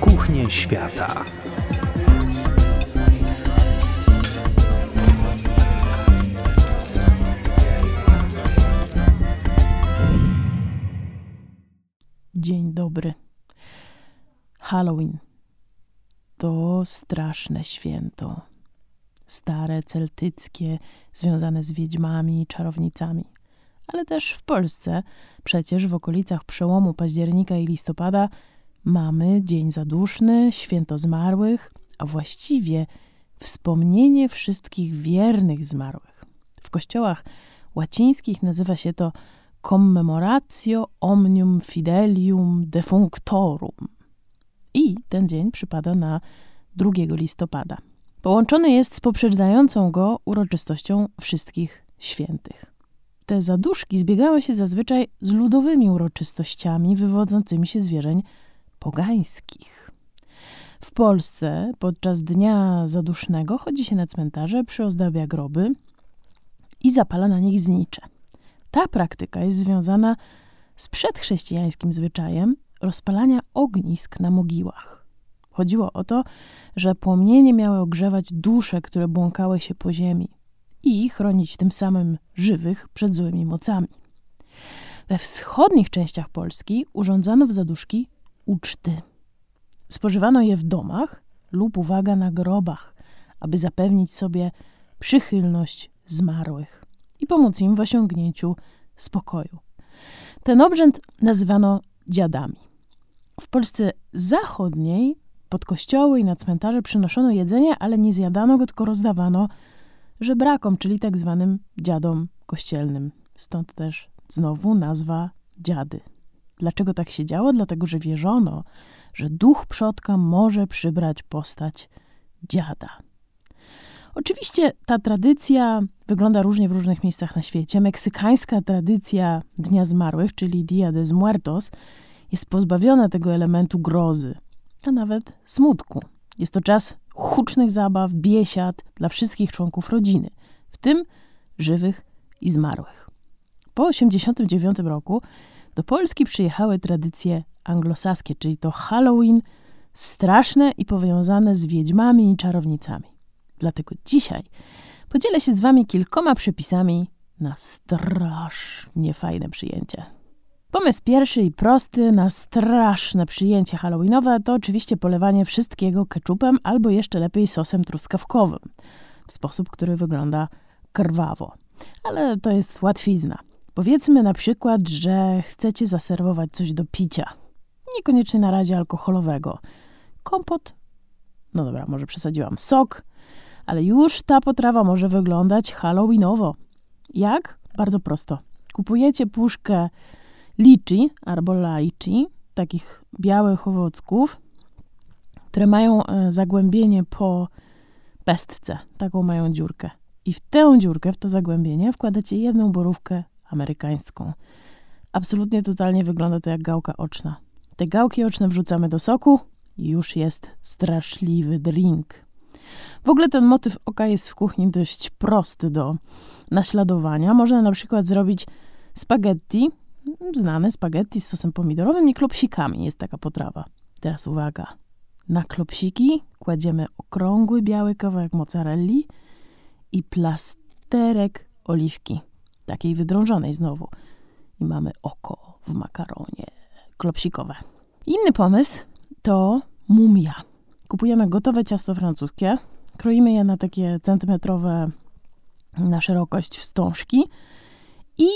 kuchnię świata. Dzień dobry. Halloween to straszne święto. Stare, celtyckie, związane z wiedźmami i czarownicami. Ale też w Polsce, przecież w okolicach przełomu października i listopada mamy Dzień Zaduszny, Święto Zmarłych, a właściwie wspomnienie wszystkich wiernych zmarłych. W kościołach łacińskich nazywa się to Commemoratio Omnium Fidelium Defunctorum. I ten dzień przypada na 2 listopada. Połączony jest z poprzedzającą go uroczystością Wszystkich Świętych. Te zaduszki zbiegały się zazwyczaj z ludowymi uroczystościami wywodzącymi się z wierzeń pogańskich. W Polsce podczas Dnia Zadusznego chodzi się na cmentarze, przyozdabia groby i zapala na nich znicze. Ta praktyka jest związana z przedchrześcijańskim zwyczajem rozpalania ognisk na mogiłach. Chodziło o to, że płomienie miały ogrzewać dusze, które błąkały się po ziemi i chronić tym samym żywych przed złymi mocami. We wschodnich częściach Polski urządzano w zaduszki uczty. Spożywano je w domach lub, uwaga, na grobach, aby zapewnić sobie przychylność zmarłych i pomóc im w osiągnięciu spokoju. Ten obrzęd nazywano dziadami. W Polsce zachodniej pod kościoły i na cmentarze przynoszono jedzenie, ale nie zjadano go, tylko rozdawano żebrakom, czyli tak zwanym dziadom kościelnym. Stąd też znowu nazwa dziady. Dlaczego tak się działo? Dlatego, że wierzono, że duch przodka może przybrać postać dziada. Oczywiście ta tradycja wygląda różnie w różnych miejscach na świecie. Meksykańska tradycja Dnia Zmarłych, czyli Día de los Muertos, jest pozbawiona tego elementu grozy, a nawet smutku. Jest to czas hucznych zabaw, biesiad dla wszystkich członków rodziny, w tym żywych i zmarłych. Po 1989 roku do Polski przyjechały tradycje anglosaskie, czyli to Halloween, straszne i powiązane z wiedźmami i czarownicami. Dlatego dzisiaj podzielę się z wami kilkoma przepisami na strasznie fajne przyjęcie. Pomysł pierwszy i prosty na straszne przyjęcie halloweenowe to oczywiście polewanie wszystkiego keczupem albo jeszcze lepiej sosem truskawkowym. W sposób, który wygląda krwawo. Ale to jest łatwizna. Powiedzmy na przykład, że chcecie zaserwować coś do picia. Niekoniecznie na razie alkoholowego. Kompot? No dobra, może przesadziłam. Sok? Ale już ta potrawa może wyglądać halloweenowo. Jak? Bardzo prosto. Kupujecie puszkę liczy albo laici, takich białych owocków, które mają zagłębienie po pestce. Taką mają dziurkę. I w tę dziurkę, w to zagłębienie wkładacie jedną borówkę amerykańską. Absolutnie, totalnie wygląda to jak gałka oczna. Te gałki oczne wrzucamy do soku i już jest straszliwy drink. W ogóle ten motyw oka jest w kuchni dość prosty do naśladowania. Można na przykład zrobić spaghetti, znane spaghetti z sosem pomidorowym i klopsikami. Jest taka potrawa. Teraz uwaga. Na klopsiki kładziemy okrągły biały kawałek mozzarelli i plasterek oliwki. Takiej wydrążonej znowu. I mamy oko w makaronie klopsikowe. Inny pomysł to mumia. Kupujemy gotowe ciasto francuskie, kroimy je na takie centymetrowe na szerokość wstążki i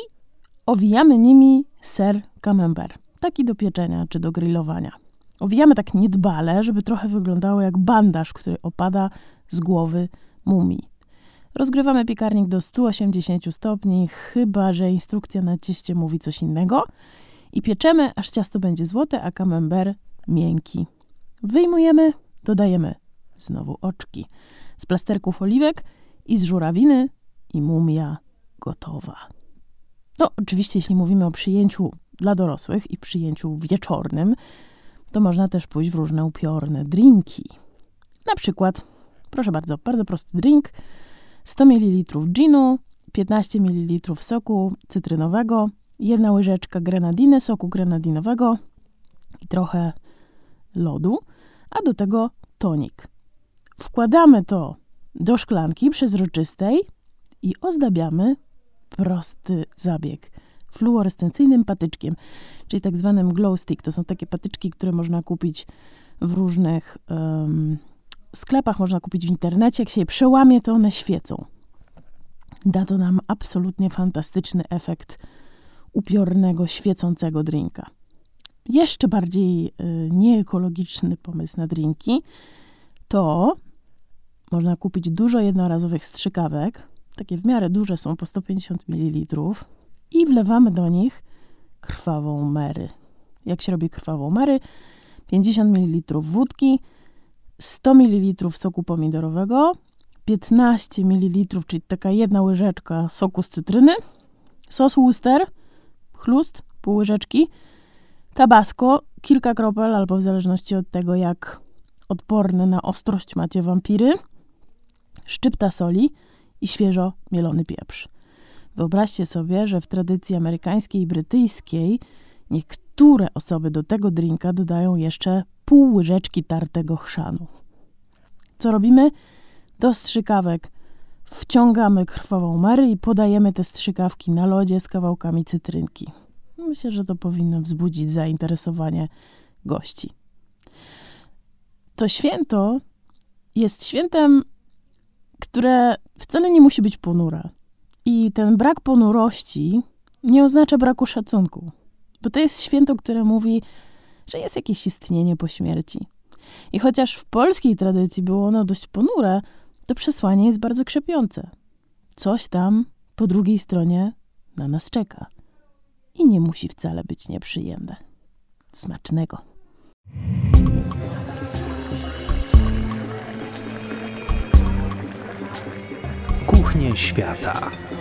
owijamy nimi ser camembert, taki do pieczenia czy do grillowania. Owijamy tak niedbale, żeby trochę wyglądało jak bandaż, który opada z głowy mumii. Rozgrzewamy piekarnik do 180 stopni, chyba że instrukcja na cieście mówi coś innego i pieczemy, aż ciasto będzie złote, a camembert miękki. Wyjmujemy, dodajemy znowu oczki z plasterków oliwek i z żurawiny i mumia gotowa. No oczywiście, jeśli mówimy o przyjęciu dla dorosłych i przyjęciu wieczornym, to można też pójść w różne upiorne drinki. Na przykład, proszę bardzo, bardzo prosty drink, 100 ml ginu, 15 ml soku cytrynowego, 1 łyżeczka grenadiny, soku grenadinowego i trochę lodu, a do tego tonik. Wkładamy to do szklanki przezroczystej i ozdabiamy prosty zabieg fluorescencyjnym patyczkiem, czyli tak zwanym glow stick. To są takie patyczki, które można kupić w różnych sklepach, można kupić w internecie. Jak się je przełamie, to one świecą. Da to nam absolutnie fantastyczny efekt upiornego, świecącego drinka. Jeszcze bardziej nieekologiczny pomysł na drinki to można kupić dużo jednorazowych strzykawek. Takie w miarę duże są, po 150 ml. I wlewamy do nich krwawą Mary. Jak się robi krwawą Mary? 50 ml wódki, 100 ml soku pomidorowego, 15 ml, czyli taka jedna łyżeczka soku z cytryny, sos Worcester, chlust, pół łyżeczki, tabasco, kilka kropel, albo w zależności od tego, jak odporne na ostrość macie wampiry, szczypta soli i świeżo mielony pieprz. Wyobraźcie sobie, że w tradycji amerykańskiej i brytyjskiej niektóre osoby do tego drinka dodają jeszcze pół łyżeczki tartego chrzanu. Co robimy? Do strzykawek wciągamy krwawą Mary i podajemy te strzykawki na lodzie z kawałkami cytrynki. Myślę, że to powinno wzbudzić zainteresowanie gości. To święto jest świętem, które wcale nie musi być ponure. I ten brak ponurości nie oznacza braku szacunku. Bo to jest święto, które mówi, że jest jakieś istnienie po śmierci. I chociaż w polskiej tradycji było ono dość ponure, to przesłanie jest bardzo krzepiące. Coś tam po drugiej stronie na nas czeka. I nie musi wcale być nieprzyjemne. Smacznego! Kuchnie świata.